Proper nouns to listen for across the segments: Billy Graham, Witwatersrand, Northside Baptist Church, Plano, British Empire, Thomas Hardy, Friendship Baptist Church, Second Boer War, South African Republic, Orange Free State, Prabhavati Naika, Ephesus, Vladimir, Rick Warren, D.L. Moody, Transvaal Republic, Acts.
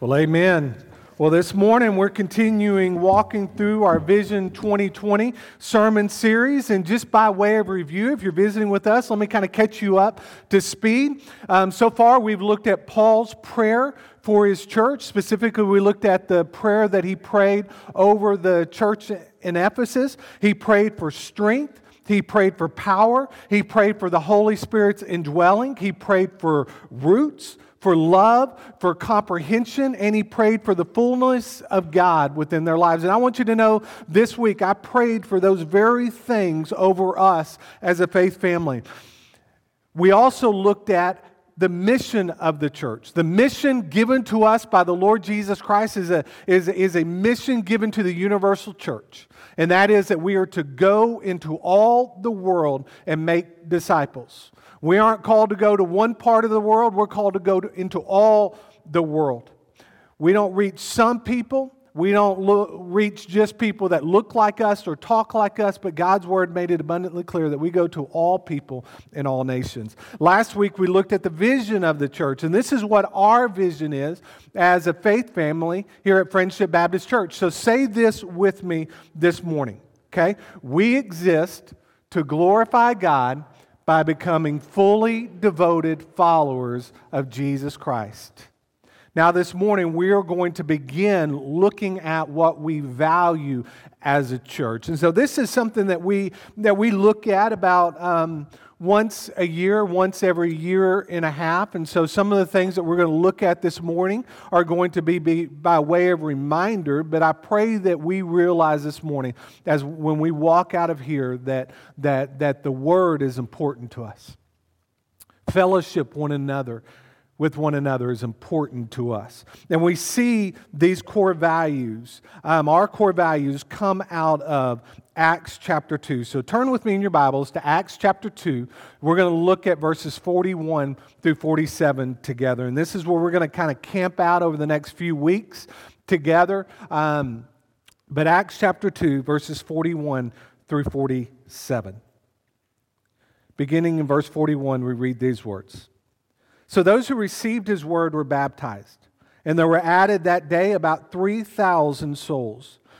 Well, amen. Well, this morning we're continuing walking through our Vision 2020 sermon series. And just by way of review, if you're visiting with us, let me kind of catch you up to speed. So far, we've looked at Paul's prayer for his church. Specifically, we looked at the prayer that he prayed over the church in Ephesus. He prayed for strength. He prayed for power. He prayed for the Holy Spirit's indwelling. He prayed for roots, for love, for comprehension, and he prayed for the fullness of God within their lives. And I want you to know this week, I prayed for those very things over us as a faith family. We also looked at the mission of the church. The mission given to us by the Lord Jesus Christ is a mission given to the universal church. And that is that we are to go into all the world and make disciples. We aren't called to go to one part of the world. We're called to go into all the world. We don't reach some people. We don't reach just people that look like us or talk like us, but God's Word made it abundantly clear that we go to all people in all nations. Last week, we looked at the vision of the church, and this is what our vision is as a faith family here at Friendship Baptist Church. So say this with me this morning, okay? We exist to glorify God by becoming fully devoted followers of Jesus Christ. Now this morning, we are going to begin looking at what we value as a church. And so this is something that we look at about once a year, once every year and a half. And so some of the things that we're going to look at this morning are going to be by way of reminder, but I pray that we realize this morning, as when we walk out of here, that the Word is important to us. Fellowship with one another is important to us. And we see these core values, our core values come out of Acts chapter 2. So turn with me in your Bibles to Acts chapter 2. We're going to look at verses 41 through 47 together. And this is where we're going to kind of camp out over the next few weeks together. But Acts chapter 2, verses 41 through 47. Beginning in verse 41, we read these words. So those who received his word were baptized, and there were added that day about 3,000 souls.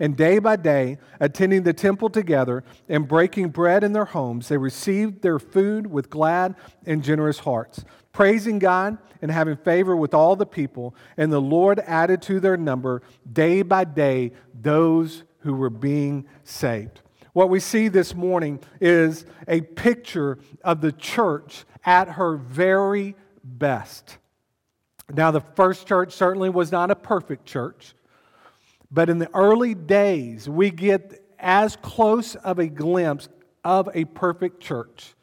And day by day, attending the temple together and breaking bread in their homes, they received their food with glad and generous hearts, praising God and having favor with all the people. And the Lord added to their number day by day those who were being saved. What we see this morning is a picture of the church at her very best. Now, the first church certainly was not a perfect church, but in the early days, we get as close of a glimpse of a perfect church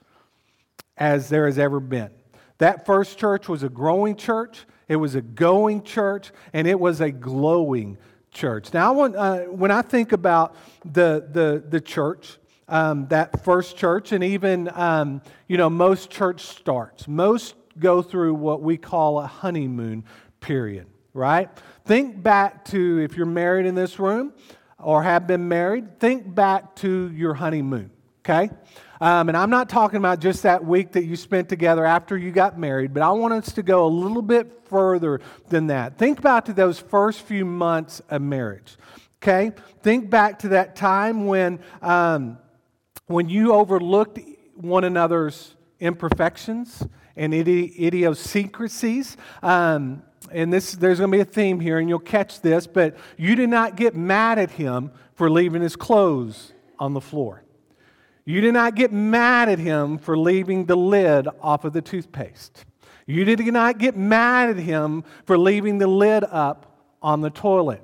as there has ever been. That first church was a growing church, it was a going church, and it was a glowing church. Now, when I think about the church, that first church, and even most church starts, most go through what we call a honeymoon period, right? Think back to, if you're married in this room or have been married, think back to your honeymoon. Okay? And I'm not talking about just that week that you spent together after you got married, but I want us to go a little bit further than that. Think back to those first few months of marriage, okay? Think back to that time when you overlooked one another's imperfections and idiosyncrasies. And there's going to be a theme here, and you'll catch this, but you did not get mad at him for leaving his clothes on the floor. You did not get mad at him for leaving the lid off of the toothpaste. You did not get mad at him for leaving the lid up on the toilet.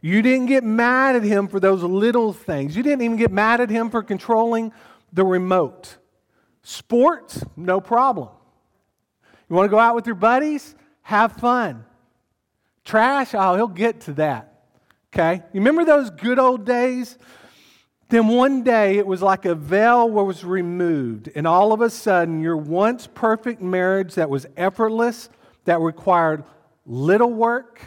You didn't get mad at him for those little things. You didn't even get mad at him for controlling the remote. Sports, no problem. You want to go out with your buddies? Have fun. Trash, oh, he'll get to that. Okay? You remember those good old days? Then one day it was like a veil was removed, and all of a sudden your once perfect marriage that was effortless, that required little work,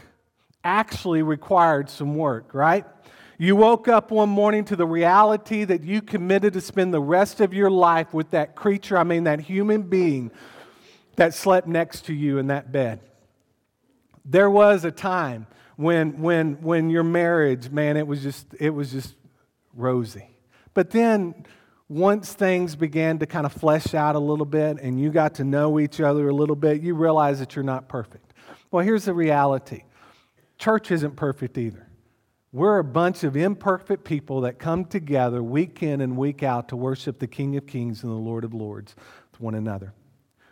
actually required some work, right? You woke up one morning to the reality that you committed to spend the rest of your life with that creature, that human being that slept next to you in that bed. There was a time when your marriage, it was just rosy. But then once things began to kind of flesh out a little bit and you got to know each other a little bit, you realize that you're not perfect. Well, here's the reality. Church isn't perfect either. We're a bunch of imperfect people that come together week in and week out to worship the King of Kings and the Lord of Lords with one another.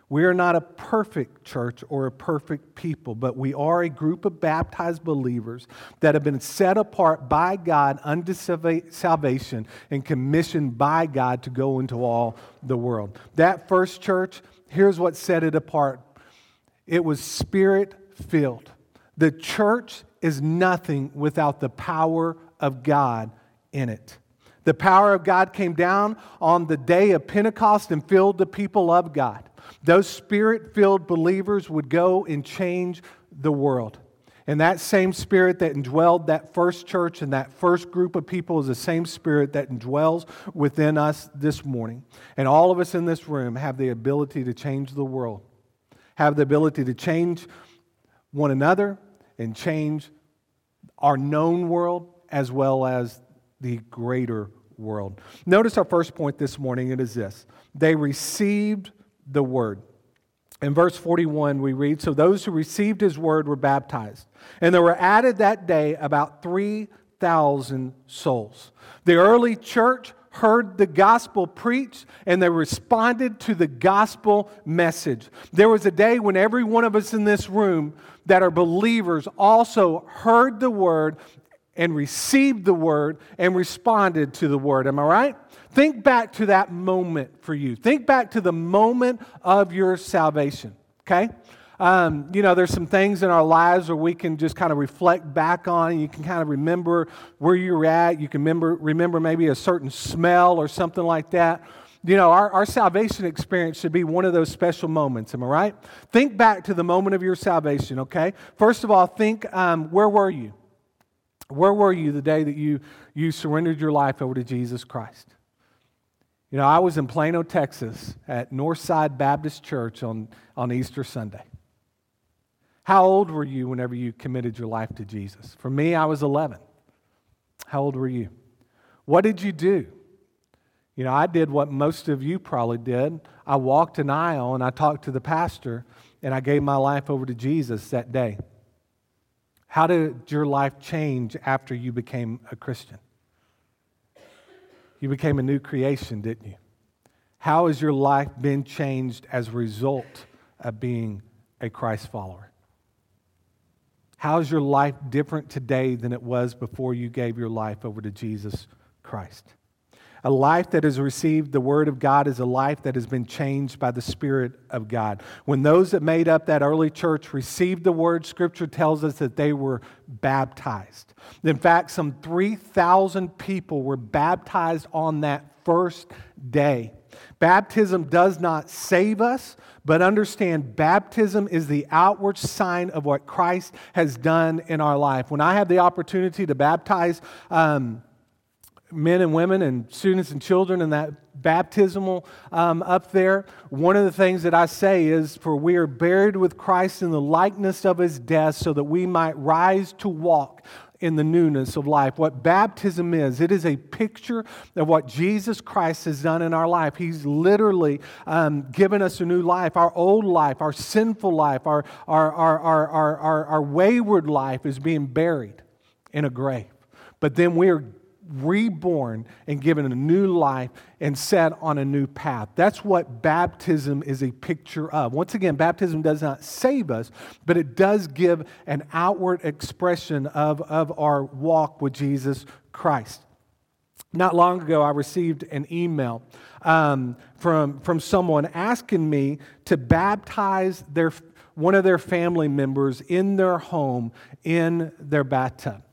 We are not a perfect church or a perfect people, but we are a group of baptized believers that have been set apart by God unto salvation and commissioned by God to go into all the world. That first church, here's what set it apart. It was Spirit-filled. The church is nothing without the power of God in it. The power of God came down on the day of Pentecost and filled the people of God. Those Spirit-filled believers would go and change the world. And that same Spirit that indwelled that first church and that first group of people is the same Spirit that indwells within us this morning. And all of us in this room have the ability to change the world, have the ability to change one another and change our known world as well as the greater world. Notice our first point this morning, it is this. They received the word. In verse 41 we read, "So those who received his word were baptized, and there were added that day about 3,000 souls." The early church heard the gospel preached, and they responded to the gospel message. There was a day when every one of us in this room that are believers also heard the word and received the word and responded to the word. Am I right? Think back to that moment for you. Think back to the moment of your salvation, okay? There's some things in our lives where we can just kind of reflect back on. You can kind of remember where you were at. You can remember maybe a certain smell or something like that. Our salvation experience should be one of those special moments, am I right? Think back to the moment of your salvation, okay? First of all, think, where were you? Where were you the day that you surrendered your life over to Jesus Christ? I was in Plano, Texas at Northside Baptist Church on Easter Sunday. How old were you whenever you committed your life to Jesus? For me, I was 11. How old were you? What did you do? I did what most of you probably did. I walked an aisle and I talked to the pastor and I gave my life over to Jesus that day. How did your life change after you became a Christian? You became a new creation, didn't you? How has your life been changed as a result of being a Christ follower? How is your life different today than it was before you gave your life over to Jesus Christ? A life that has received the Word of God is a life that has been changed by the Spirit of God. When those that made up that early church received the Word, Scripture tells us that they were baptized. In fact, some 3,000 people were baptized on that first day. Baptism does not save us, but understand baptism is the outward sign of what Christ has done in our life. When I have the opportunity to baptize men and women and students and children in that baptismal up there, one of the things that I say is, "For we are buried with Christ in the likeness of his death so that we might rise to walk in the newness of life." What baptism is, it is a picture of what Jesus Christ has done in our life. He's literally given us a new life. Our old life, our sinful life, our wayward life is being buried in a grave. But then we are reborn and given a new life and set on a new path. That's what baptism is a picture of. Once again, baptism does not save us, but it does give an outward expression of our walk with Jesus Christ. Not long ago, I received an email from someone asking me to baptize one of their family members in their home in their bathtub.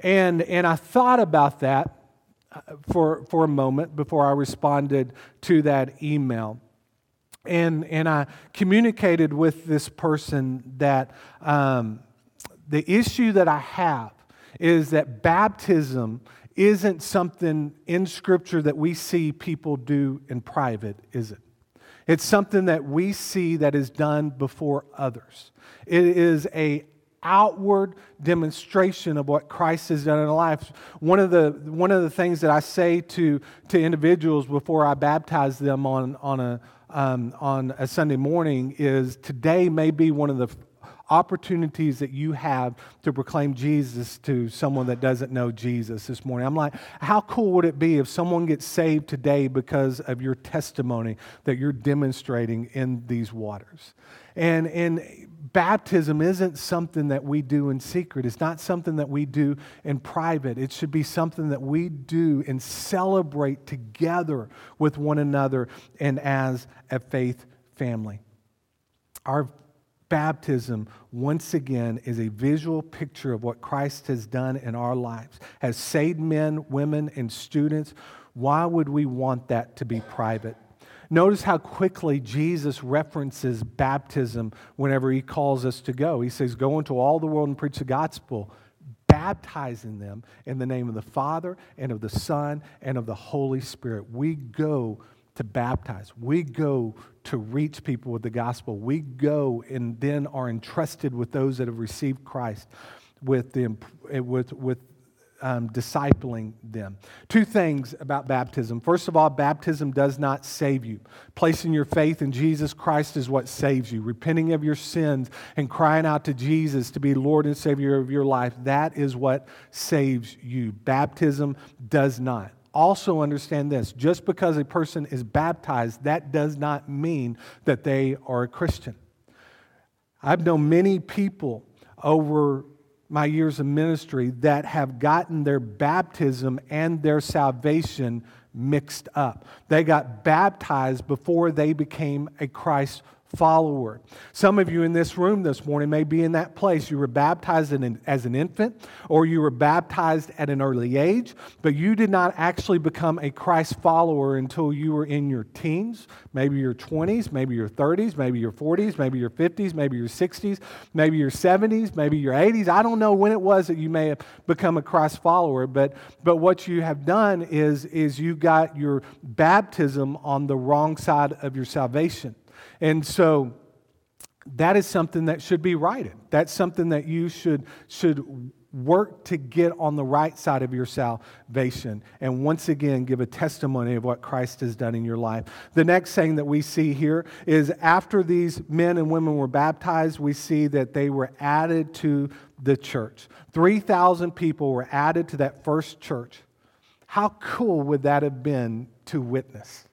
And I thought about that for a moment before I responded to that email. And I communicated with this person that the issue that I have is that baptism isn't something in Scripture that we see people do in private, is it? It's something that we see that is done before others. It is a outward demonstration of what Christ has done in our lives. One of the things that I say to individuals before I baptize them on a Sunday morning is, today may be one of the opportunities that you have to proclaim Jesus to someone that doesn't know Jesus this morning. I'm like, how cool would it be if someone gets saved today because of your testimony that you're demonstrating in these waters? And baptism isn't something that we do in secret. It's not something that we do in private. It should be something that we do and celebrate together with one another and as a faith family. Our baptism, once again, is a visual picture of what Christ has done in our lives. Has saved men, women, and students. Why would we want that to be private? Notice how quickly Jesus references baptism whenever he calls us to go. He says, go into all the world and preach the gospel, baptizing them in the name of the Father and of the Son and of the Holy Spirit. We go to baptize. We go to reach people with the gospel. We go and then are entrusted with those that have received Christ with discipling them. Two things about baptism. First of all, baptism does not save you. Placing your faith in Jesus Christ is what saves you. Repenting of your sins and crying out to Jesus to be Lord and Savior of your life, that is what saves you. Baptism does not. Also understand this, just because a person is baptized, that does not mean that they are a Christian. I've known many people over my years of ministry that have gotten their baptism and their salvation mixed up. They got baptized before they became a Christ follower. Some of you in this room this morning may be in that place. You were baptized as an infant, or you were baptized at an early age, but you did not actually become a Christ follower until you were in your teens, maybe your 20s, maybe your 30s, maybe your 40s, maybe your 50s, maybe your 60s, maybe your 70s, maybe your 80s. I don't know when it was that you may have become a Christ follower, but what you have done is you got your baptism on the wrong side of your salvation. And so that is something that should be righted. That's something that you should work to get on the right side of your salvation. And once again, give a testimony of what Christ has done in your life. The next thing that we see here is after these men and women were baptized, we see that they were added to the church. 3,000 people were added to that first church. How cool would that have been to witness?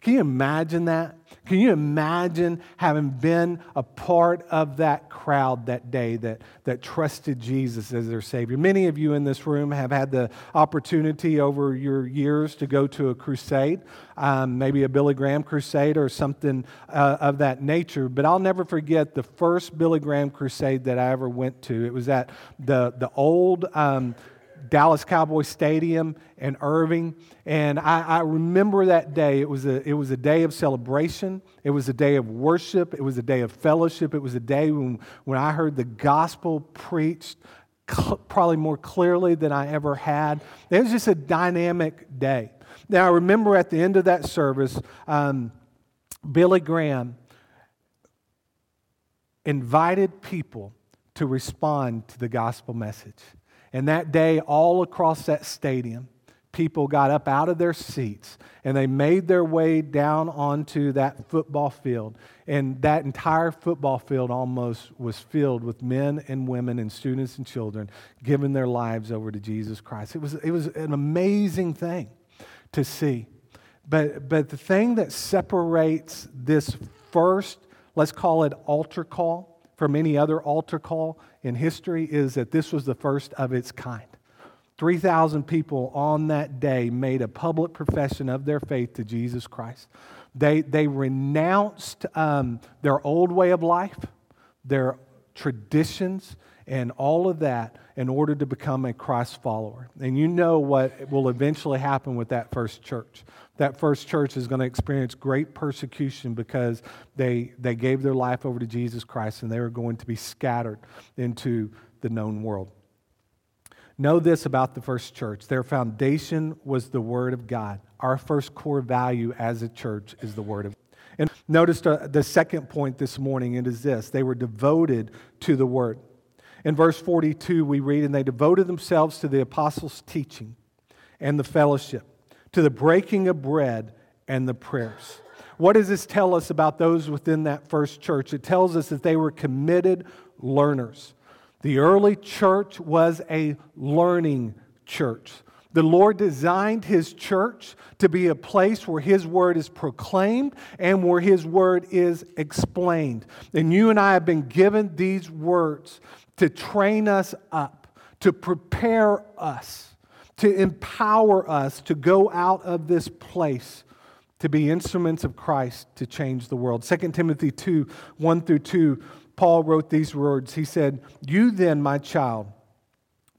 Can you imagine that? Can you imagine having been a part of that crowd that day that trusted Jesus as their Savior? Many of you in this room have had the opportunity over your years to go to a crusade, maybe a Billy Graham crusade or something of that nature. But I'll never forget the first Billy Graham crusade that I ever went to. It was at the old Dallas Cowboys Stadium in Irving, and I remember that day. It was a day of celebration. It was a day of worship. It was a day of fellowship. It was a day when I heard the gospel preached probably more clearly than I ever had. It was just a dynamic day. Now, I remember at the end of that service, Billy Graham invited people to respond to the gospel message. And that day, all across that stadium, people got up out of their seats and they made their way down onto that football field. And that entire football field almost was filled with men and women and students and children giving their lives over to Jesus Christ. It was an amazing thing to see. But the thing that separates this first, let's call it altar call, from any other altar call in history is that this was the first of its kind. 3,000 people on that day made a public profession of their faith to Jesus Christ. They renounced their old way of life, their traditions, and all of that in order to become a Christ follower. And you know what will eventually happen with that first church. That first church is going to experience great persecution because they gave their life over to Jesus Christ, and they are going to be scattered into the known world. Know this about the first church. Their foundation was the Word of God. Our first core value as a church is the Word of God. And notice the second point this morning, it is this. They were devoted to the Word. In verse 42, we read, "And they devoted themselves to the apostles' teaching and the fellowship, to the breaking of bread and the prayers." What does this tell us about those within that first church? It tells us that they were committed learners. The early church was a learning church. The Lord designed His church to be a place where His word is proclaimed and where His word is explained. And you and I have been given these words to train us up, to prepare us, to empower us to go out of this place to be instruments of Christ to change the world. 2 Timothy 2, 1 through 2, Paul wrote these words. He said, "You then, my child,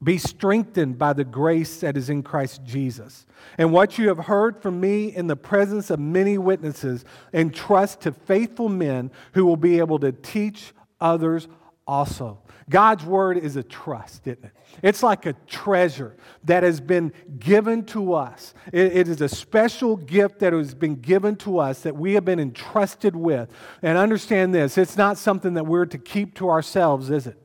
be strengthened by the grace that is in Christ Jesus. And what you have heard from me in the presence of many witnesses, entrust to faithful men who will be able to teach others also." God's word is a trust, isn't it? It's like a treasure that has been given to us. It is a special gift that has been given to us that we have been entrusted with. And understand this, it's not something that we're to keep to ourselves, is it?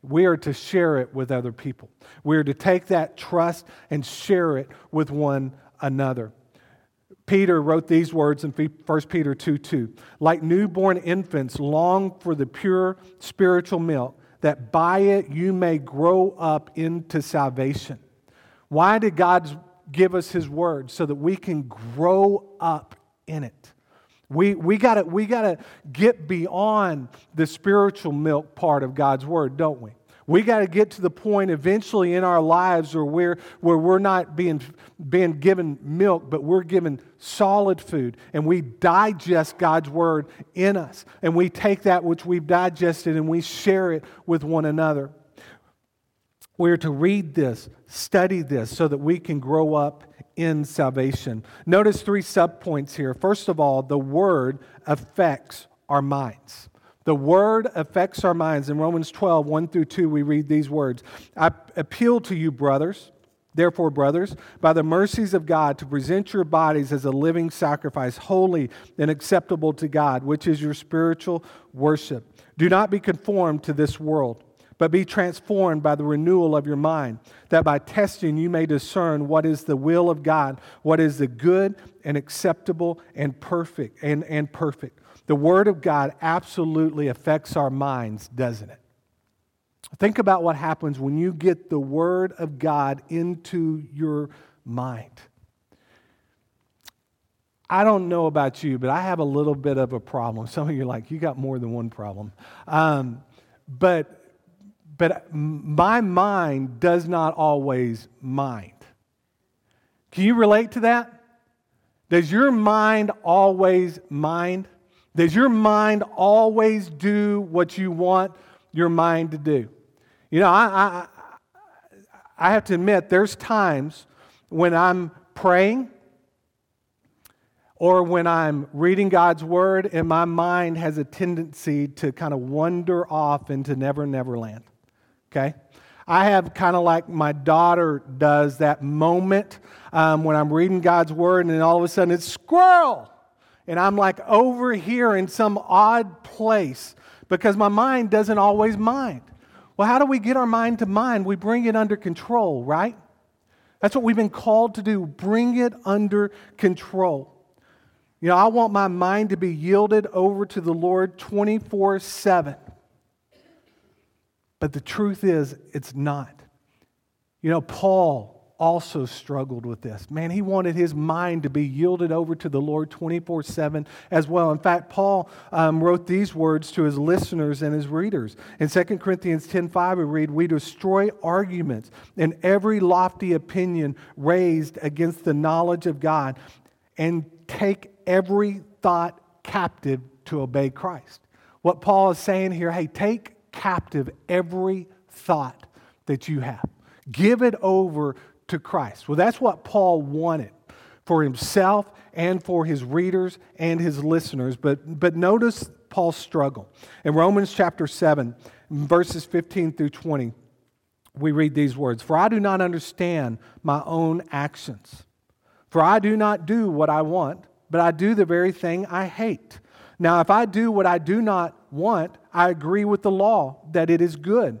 We are to share it with other people. We are to take that trust and share it with one another. Peter wrote these words in 1 Peter 2:2, "Like newborn infants, long for the pure spiritual milk, that by it you may grow up into salvation." Why did God give us His word? So that we can grow up in it. We gotta get beyond the spiritual milk part of God's word, don't we? We got to get to the point eventually in our lives where we're not being given milk, but we're given solid food, and we digest God's word in us, and we take that which we've digested and we share it with one another. We're to read this, study this, so that we can grow up in salvation. Notice three subpoints here. First of all, the word affects our minds. The word affects our minds. In Romans 12, 1 through 2, we read these words. "I appeal to you, brothers, by the mercies of God, to present your bodies as a living sacrifice, holy and acceptable to God, which is your spiritual worship. Do not be conformed to this world, but be transformed by the renewal of your mind, that by testing you may discern what is the will of God, what is the good and acceptable and perfect. The Word of God absolutely affects our minds, doesn't it? Think about what happens when you get the Word of God into your mind. I don't know about you, but I have a little bit of a problem. Some of you are like, you got more than one problem. But my mind does not always mind. Can you relate to that? Does your mind always mind? Does your mind always do what you want your mind to do? You know, I have to admit, there's times when I'm praying or when I'm reading God's Word and my mind has a tendency to kind of wander off into never land, okay? I have kind of like my daughter does that moment when I'm reading God's Word and then all of a sudden it's squirrel. And I'm like over here in some odd place because my mind doesn't always mind. Well, how do we get our mind to mind? We bring it under control, right? That's what we've been called to do, bring it under control. You know, I want my mind to be yielded over to the Lord 24/7. But the truth is, it's not. You know, Paul also struggled with this. Man, he wanted his mind to be yielded over to the Lord 24/7 as well. In fact, Paul wrote these words to his listeners and his readers. In 2 Corinthians 10:5, we read, "We destroy arguments and every lofty opinion raised against the knowledge of God and take every thought captive to obey Christ." What Paul is saying here, hey, take captive every thought that you have. Give it over to Christ. Well, that's what Paul wanted for himself and for his readers and his listeners. But notice Paul's struggle. In Romans chapter 7, verses 15 through 20, we read these words, "For I do not understand my own actions. For I do not do what I want, but I do the very thing I hate. Now, if I do what I do not want, I agree with the law that it is good.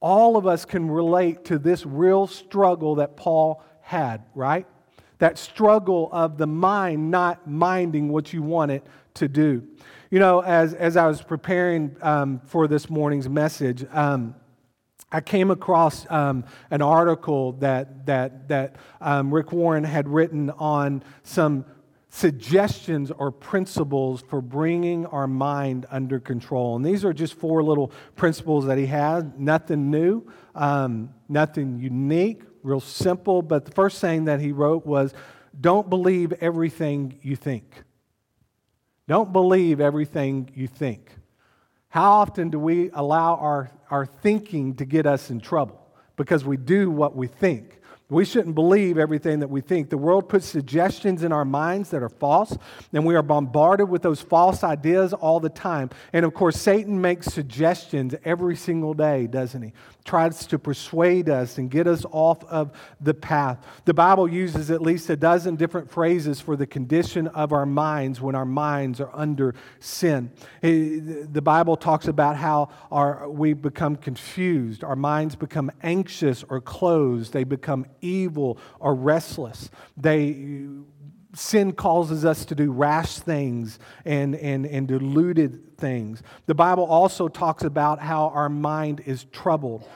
All of us can relate to this real struggle that Paul had, right? That struggle of the mind not minding what you want it to do. You know, as I was preparing for this morning's message, I came across an article that Rick Warren had written on some suggestions or principles for bringing our mind under control. And these are just four little principles that he has. Nothing new, nothing unique, real simple. But the first thing that he wrote was, don't believe everything you think. Don't believe everything you think. How often do we allow our thinking to get us in trouble? Because we do what we think. We shouldn't believe everything that we think. The world puts suggestions in our minds that are false, and we are bombarded with those false ideas all the time. And of course, Satan makes suggestions every single day, doesn't he? Tries to persuade us and get us off of the path. The Bible uses at least a dozen different phrases for the condition of our minds when our minds are under sin. The Bible talks about how we become confused, our minds become anxious or closed, they become evil or restless. Sin causes us to do rash things and deluded things. The Bible also talks about how our mind is troubled.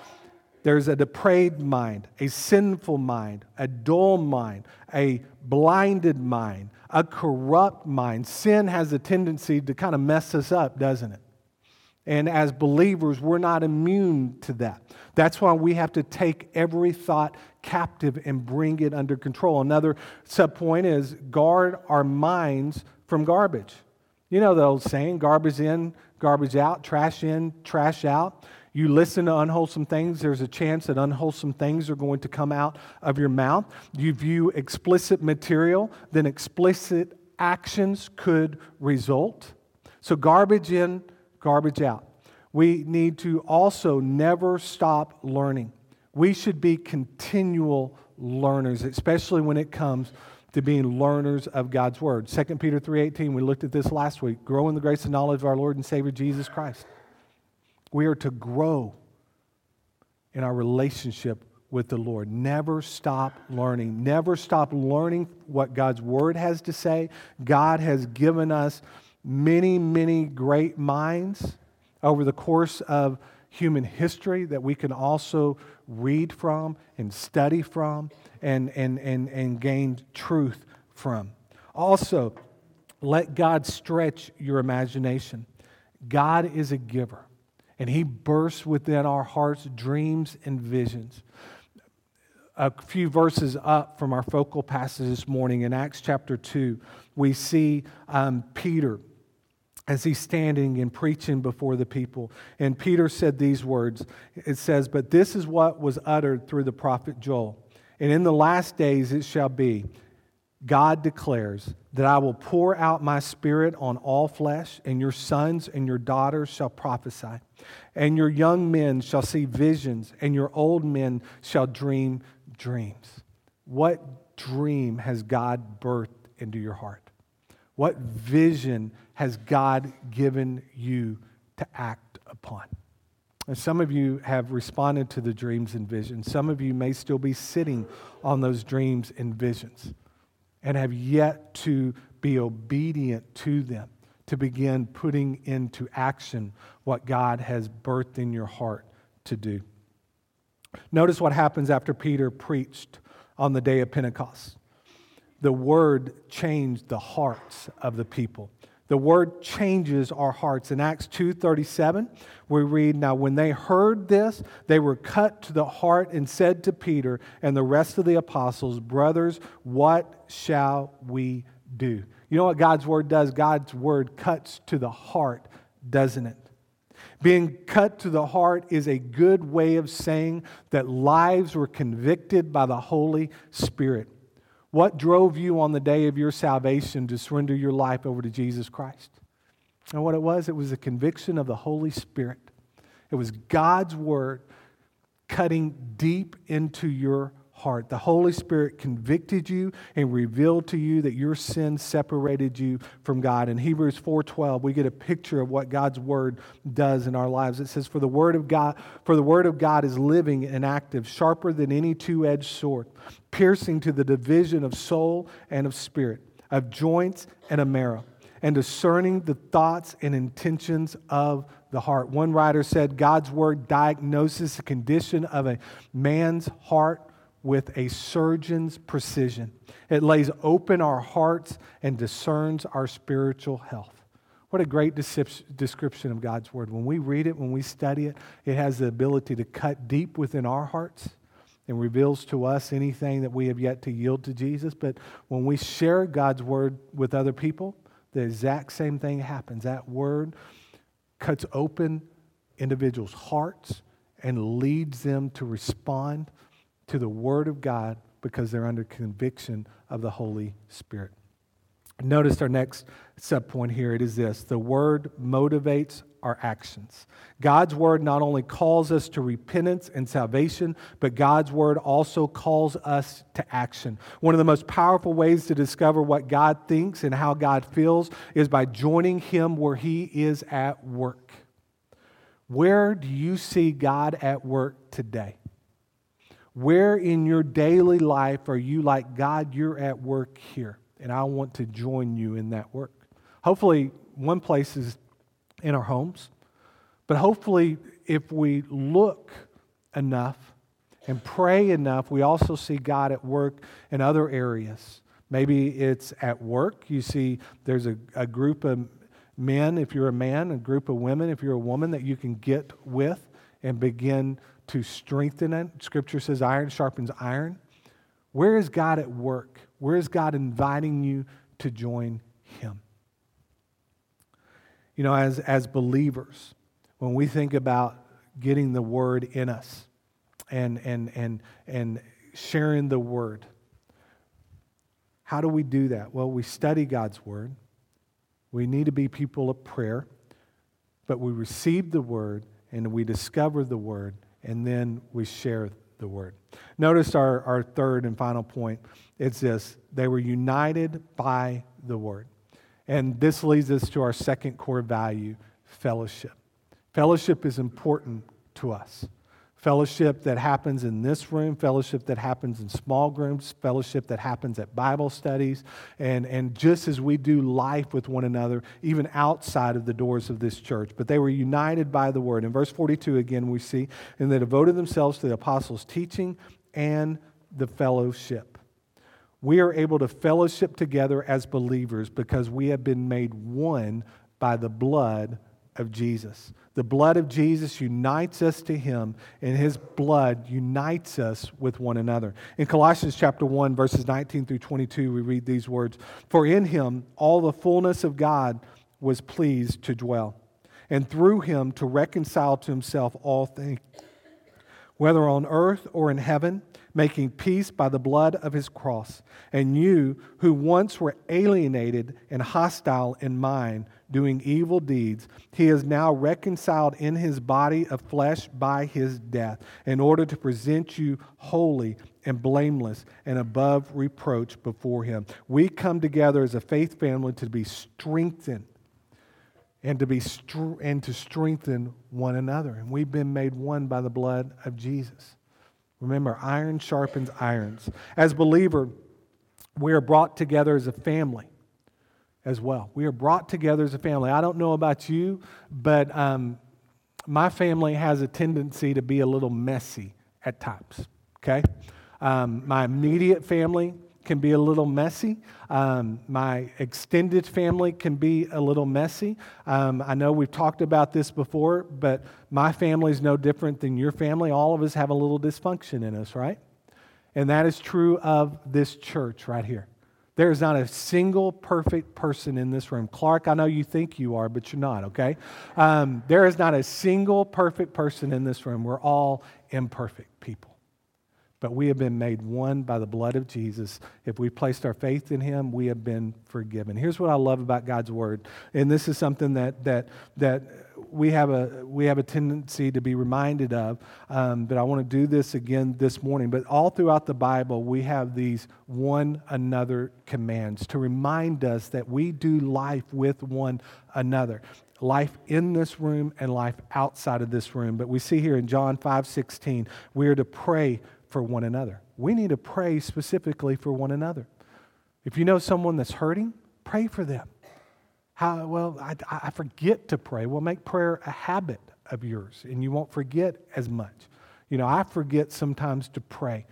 There's a depraved mind, a sinful mind, a dull mind, a blinded mind, a corrupt mind. Sin has a tendency to kind of mess us up, doesn't it? And as believers, we're not immune to that. That's why we have to take every thought captive and bring it under control. Another sub-point is guard our minds from garbage. You know the old saying, garbage in, garbage out, trash in, trash out. You listen to unwholesome things, there's a chance that unwholesome things are going to come out of your mouth. You view explicit material, then explicit actions could result. So garbage in, garbage out. We need to also never stop learning. We should be continual learners, especially when it comes to being learners of God's Word. 2 Peter 3:18, we looked at this last week. Grow in the grace and knowledge of our Lord and Savior Jesus Christ. We are to grow in our relationship with the Lord. Never stop learning. Never stop learning what God's Word has to say. God has given us many, many great minds over the course of human history that we can also read from and study from and gain truth from. Also, let God stretch your imagination. God is a giver, and He bursts within our hearts dreams and visions. A few verses up from our focal passage this morning in Acts chapter 2, we see Peter as he's standing and preaching before the people. And Peter said these words. It says, "But this is what was uttered through the prophet Joel. And in the last days it shall be, God declares, that I will pour out my spirit on all flesh, and your sons and your daughters shall prophesy. And your young men shall see visions, and your old men shall dream dreams." What dream has God birthed into your heart? What vision has God given you to act upon? And some of you have responded to the dreams and visions. Some of you may still be sitting on those dreams and visions and have yet to be obedient to them, to begin putting into action what God has birthed in your heart to do. Notice what happens after Peter preached on the day of Pentecost. The word changed the hearts of the people. The word changes our hearts. In Acts 2:37, we read, "Now when they heard this, they were cut to the heart and said to Peter and the rest of the apostles, 'Brothers, what shall we do?'" You know what God's word does? God's word cuts to the heart, doesn't it? Being cut to the heart is a good way of saying that lives were convicted by the Holy Spirit. What drove you on the day of your salvation to surrender your life over to Jesus Christ? And what it was a conviction of the Holy Spirit. It was God's word cutting deep into your heart. The Holy Spirit convicted you and revealed to you that your sin separated you from God. In Hebrews 4:12, we get a picture of what God's word does in our lives. It says, "For the word of God is living and active, sharper than any two-edged sword, piercing to the division of soul and of spirit, of joints and of marrow, and discerning the thoughts and intentions of the heart." One writer said, God's word diagnoses the condition of a man's heart with a surgeon's precision. It lays open our hearts and discerns our spiritual health. What a great description of God's word. When we read it, when we study it, it has the ability to cut deep within our hearts and reveals to us anything that we have yet to yield to Jesus. But when we share God's word with other people, the exact same thing happens. That word cuts open individuals' hearts and leads them to respond to the Word of God because they're under conviction of the Holy Spirit. Notice our next subpoint here. It is this: the Word motivates our actions. God's Word not only calls us to repentance and salvation, but God's Word also calls us to action. One of the most powerful ways to discover what God thinks and how God feels is by joining Him where He is at work. Where do you see God at work today? Where in your daily life are you like, God, you're at work here, and I want to join you in that work? Hopefully, one place is in our homes, but hopefully if we look enough and pray enough, we also see God at work in other areas. Maybe it's at work. You see there's a group of men, if you're a man, a group of women, if you're a woman, that you can get with and begin to strengthen it. Scripture says iron sharpens iron. Where is God at work? Where is God inviting you to join Him? You know, as believers, when we think about getting the Word in us and sharing the Word, how do we do that? Well, we study God's Word. We need to be people of prayer, but we receive the Word and we discover the Word, and then we share the Word. Notice our third and final point. It's this: they were united by the Word. And this leads us to our second core value, fellowship. Fellowship is important to us. Fellowship that happens in this room, fellowship that happens in small groups, fellowship that happens at Bible studies, and just as we do life with one another, even outside of the doors of this church. But they were united by the Word. In verse 42 again we see, "And they devoted themselves to the apostles' teaching and the fellowship." We are able to fellowship together as believers because we have been made one by the blood of Jesus. The blood of Jesus unites us to Him, and His blood unites us with one another. In Colossians chapter 1, verses 19 through 22, we read these words: "For in Him all the fullness of God was pleased to dwell, and through Him to reconcile to Himself all things, whether on earth or in heaven, making peace by the blood of His cross. And you, who once were alienated and hostile in mind, doing evil deeds, He is now reconciled in His body of flesh by His death, in order to present you holy and blameless and above reproach before Him." We come together as a faith family to be strengthened and to strengthen one another. And we've been made one by the blood of Jesus. Remember, iron sharpens irons. As believer, we are brought together as a family as well. We are brought together as a family. I don't know about you, but my family has a tendency to be a little messy at times, okay? My immediate family can be a little messy. My extended family can be a little messy. I know we've talked about this before, but my family's no different than your family. All of us have a little dysfunction in us, right? And that is true of this church right here. There is not a single perfect person in this room. Clark, I know you think you are, but you're not, okay? There is not a single perfect person in this room. We're all imperfect people. But we have been made one by the blood of Jesus. If we placed our faith in him, we have been forgiven. Here's what I love about God's word, and this is something that we have a tendency to be reminded of, but I want to do this again this morning. But all throughout the Bible, we have these one another commands to remind us that we do life with one another. Life in this room and life outside of this room. But we see here in John 5:16, we are to pray for one another. We need to pray specifically for one another. If you know someone that's hurting, pray for them. How? Well, I forget to pray. Well, make prayer a habit of yours, and you won't forget as much. You know, I forget sometimes to pray.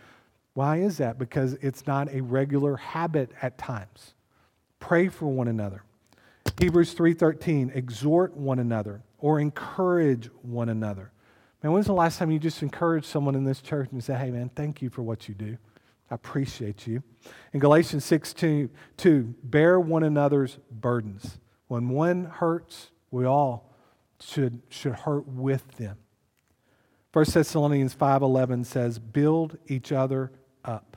Why is that? Because it's not a regular habit at times. Pray for one another. Hebrews 3:13, exhort one another or encourage one another. Man, when's the last time you just encouraged someone in this church and said, hey, man, thank you for what you do. I appreciate you. In Galatians 6:2, bear one another's burdens. When one hurts, we all should hurt with them. 1 Thessalonians 5:11 says, build each other up.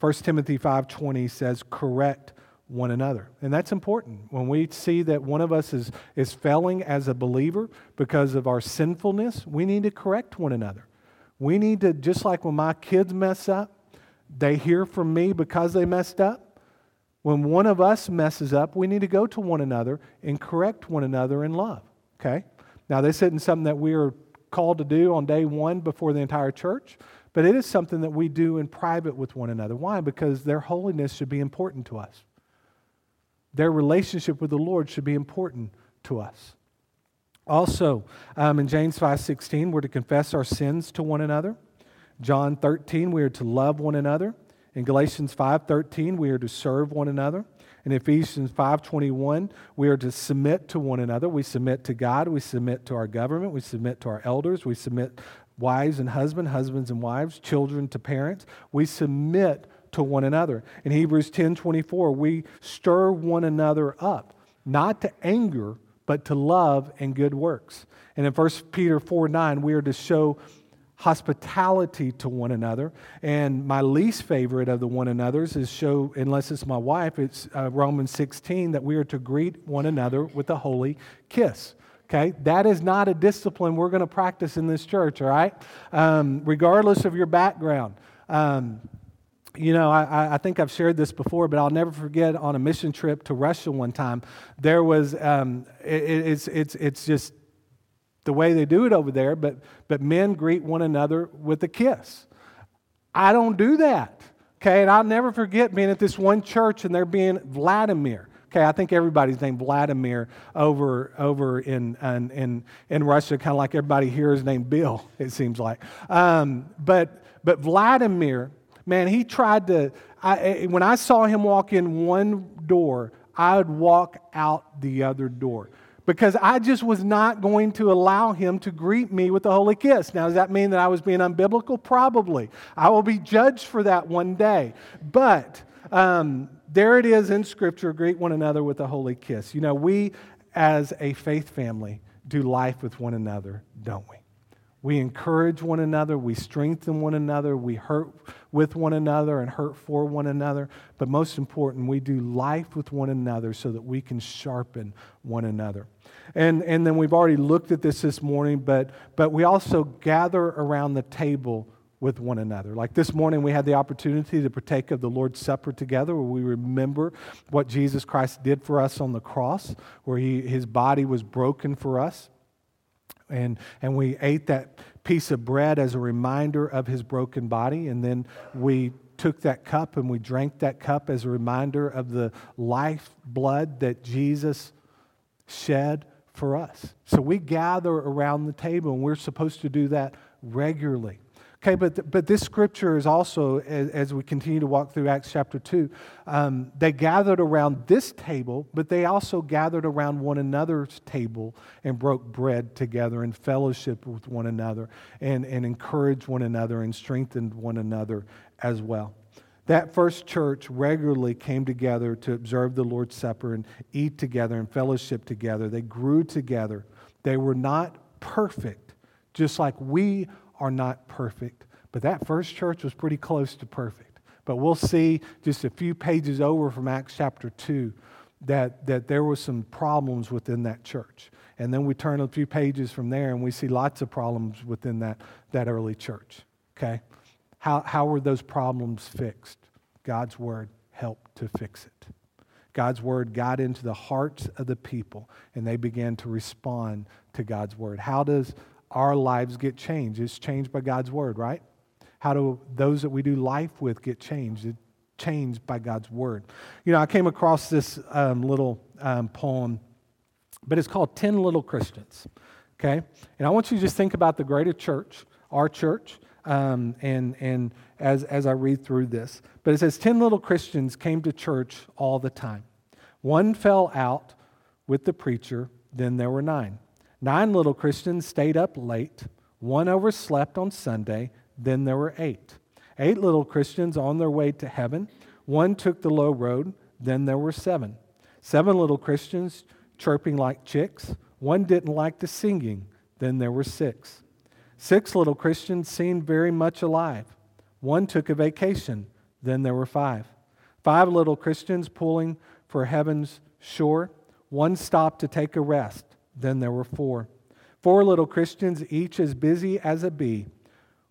1 Timothy 5:20 says, correct one another. And that's important. When we see that one of us is failing as a believer because of our sinfulness, we need to correct one another. We need to, just like when my kids mess up, they hear from me because they messed up. When one of us messes up, we need to go to one another and correct one another in love. Okay? Now, this isn't something that we are called to do on day one before the entire church, but it is something that we do in private with one another. Why? Because their holiness should be important to us. Their relationship with the Lord should be important to us. Also, in James 5:16, we're to confess our sins to one another. John 13, we are to love one another. In Galatians 5:13, we are to serve one another. In Ephesians 5:21, we are to submit to one another. We submit to God. We submit to our government. We submit to our elders. We submit wives and husbands, husbands and wives, children to parents. We submit to one another. In Hebrews 10:24, we stir one another up, not to anger, but to love and good works. And in 1 Peter 4:9, we are to show hospitality to one another. And my least favorite of the one another's is show, unless it's my wife, it's Romans 16, that we are to greet one another with a holy kiss. Okay, that is not a discipline we're going to practice in this church, all right? Regardless of your background. You know, I think I've shared this before, but I'll never forget on a mission trip to Russia one time, there was, it's just the way they do it over there, but men greet one another with a kiss. I don't do that, okay? And I'll never forget being at this one church and there being Vladimir. Okay, I think everybody's named Vladimir over in Russia, kind of like everybody here is named Bill, it seems like. But Vladimir... Man, he tried to, when I saw him walk in one door, I would walk out the other door because I just was not going to allow him to greet me with a holy kiss. Now, does that mean that I was being unbiblical? Probably. I will be judged for that one day. But there it is in Scripture, greet one another with a holy kiss. You know, we as a faith family do life with one another, don't we? We encourage one another, we strengthen one another, we hurt with one another and hurt for one another. But most important, we do life with one another so that we can sharpen one another. And then we've already looked at this morning, but we also gather around the table with one another. Like this morning, we had the opportunity to partake of the Lord's Supper together, where we remember what Jesus Christ did for us on the cross, where his body was broken for us. And we ate that piece of bread as a reminder of his broken body. And then we took that cup and we drank that cup as a reminder of the life blood that Jesus shed for us. So we gather around the table and we're supposed to do that regularly. Okay, but this scripture is also, as we continue to walk through Acts chapter 2, they gathered around this table, but they also gathered around one another's table and broke bread together and fellowship with one another and encouraged one another and strengthened one another as well. That first church regularly came together to observe the Lord's Supper and eat together and fellowship together. They grew together. They were not perfect, just like we are not perfect. But that first church was pretty close to perfect. But we'll see just a few pages over from Acts chapter 2 that there were some problems within that church. And then we turn a few pages from there and we see lots of problems within that early church. Okay? How were those problems fixed? God's word helped to fix it. God's word got into the hearts of the people, and they began to respond to God's word. How does our lives get changed? It's changed by God's word, right? How do those that we do life with get changed? It's changed by God's word. You know, I came across this little poem, but it's called 10 Little Christians, okay? And I want you to just think about the greater church, our church, and as I read through this. But it says, 10 little Christians came to church all the time. One fell out with the preacher, then there were 9. 9 little Christians stayed up late. One overslept on Sunday, then there were 8. 8 little Christians on their way to heaven. One took the low road, then there were 7. 7 little Christians chirping like chicks. One didn't like the singing, then there were 6. 6 little Christians seemed very much alive. One took a vacation, then there were 5. 5 little Christians pulling for heaven's shore. One stopped to take a rest, then there were 4. 4 little Christians, each as busy as a bee.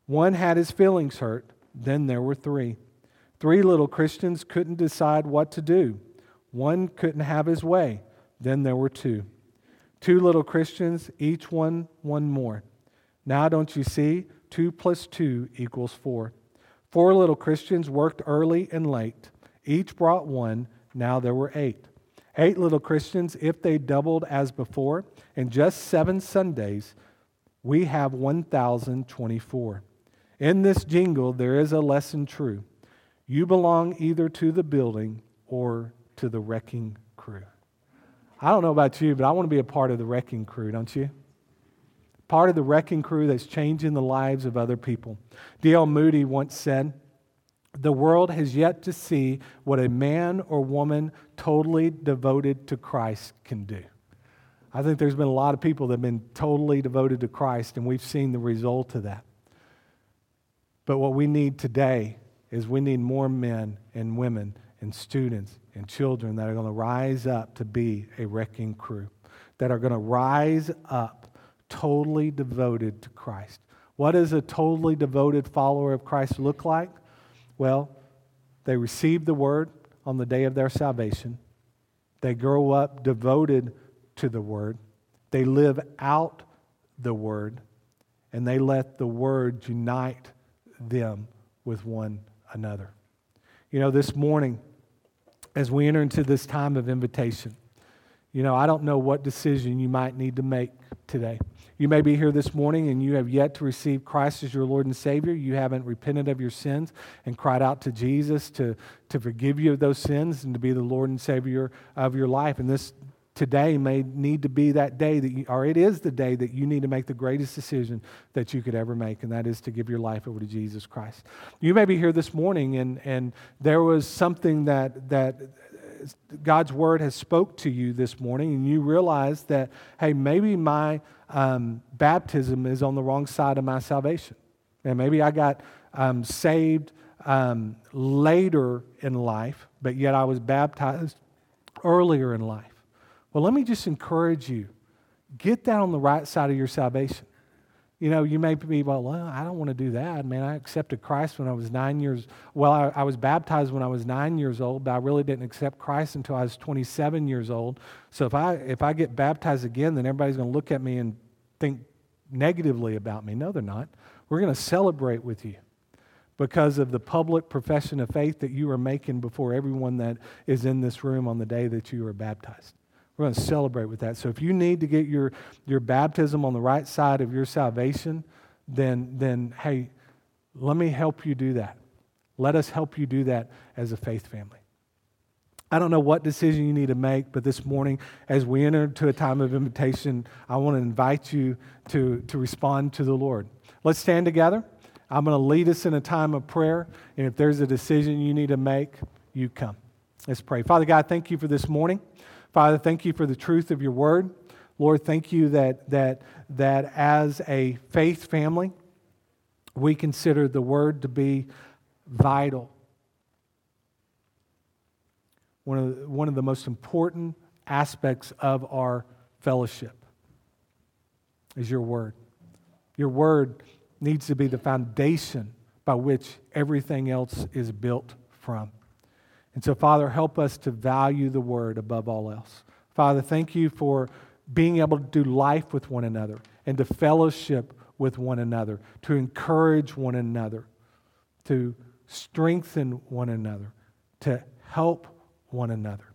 One had his feelings hurt, then there were 3. 3 little Christians couldn't decide what to do. One couldn't have his way, then there were 2. 2 little Christians, each one more. Now don't you see, 2 + 2 = 4. 4 little Christians worked early and late. Each brought 1, now there were 8. 8 little Christians, if they doubled as before, in just 7 Sundays, we have 1,024. In this jingle, there is a lesson true. You belong either to the building or to the wrecking crew. I don't know about you, but I want to be a part of the wrecking crew, don't you? Part of the wrecking crew that's changing the lives of other people. D.L. Moody once said, "The world has yet to see what a man or woman totally devoted to Christ can do." I think there's been a lot of people that have been totally devoted to Christ, and we've seen the result of that. But what we need today is we need more men and women and students and children that are going to rise up to be a wrecking crew, that are going to rise up totally devoted to Christ. What does a totally devoted follower of Christ look like? Well, they receive the word on the day of their salvation. They grow up devoted to the word. They live out the word, and they let the word unite them with one another. You know, this morning, as we enter into this time of invitation, you know, I don't know what decision you might need to make today. You may be here this morning and you have yet to receive Christ as your Lord and Savior. You haven't repented of your sins and cried out to Jesus to forgive you of those sins and to be the Lord and Savior of your life. And this today may need to be that day that you, or it is the day that you need to make the greatest decision that you could ever make, and that is to give your life over to Jesus Christ. You may be here this morning and there was something that God's word has spoke to you this morning, and you realize that, hey, maybe my baptism is on the wrong side of my salvation. And maybe I got saved later in life, but yet I was baptized earlier in life. Well, let me just encourage you, get that on the right side of your salvation. You know, you may be, well, I don't want to do that. Man, I accepted Christ when I was 9 years. Well, I was baptized when I was 9 years old, but I really didn't accept Christ until I was 27 years old. So if I get baptized again, then everybody's going to look at me and think negatively about me. No, they're not. We're going to celebrate with you because of the public profession of faith that you are making before everyone that is in this room on the day that you are baptized. We're going to celebrate with that. So if you need to get your baptism on the right side of your salvation, then hey, Let me help you do that. Let us help you do that as a faith family. I don't know what decision you need to make, but this morning, as we enter to a time of invitation, I want to invite you to respond to the Lord. Let's stand together. I'm going to lead us in a time of prayer, and if there's a decision you need to make, you come. Let's pray. Father God, thank you for this morning. Father, thank you for the truth of your word. Lord, thank you that as a faith family, we consider the word to be vital. One of the most important aspects of our fellowship is your word. Your word needs to be the foundation by which everything else is built from. And so, Father, help us to value the word above all else. Father, thank you for being able to do life with one another and to fellowship with one another, to encourage one another, to strengthen one another, to help one another.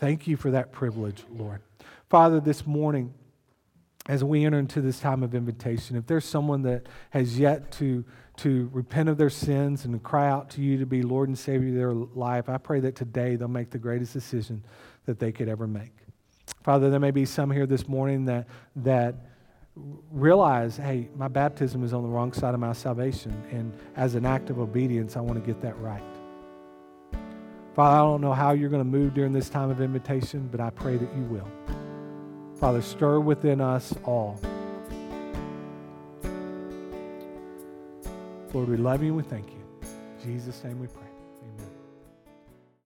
Thank you for that privilege, Lord. Father, this morning, as we enter into this time of invitation, if there's someone that has yet to repent of their sins and to cry out to you to be Lord and Savior of their life, I pray that today they'll make the greatest decision that they could ever make. Father, there may be some here this morning that realize, hey, my baptism is on the wrong side of my salvation, and as an act of obedience, I want to get that right. Father, I don't know how you're going to move during this time of invitation, but I pray that you will. Father, stir within us all. Lord, we love you and we thank you. In Jesus' name we pray. Amen.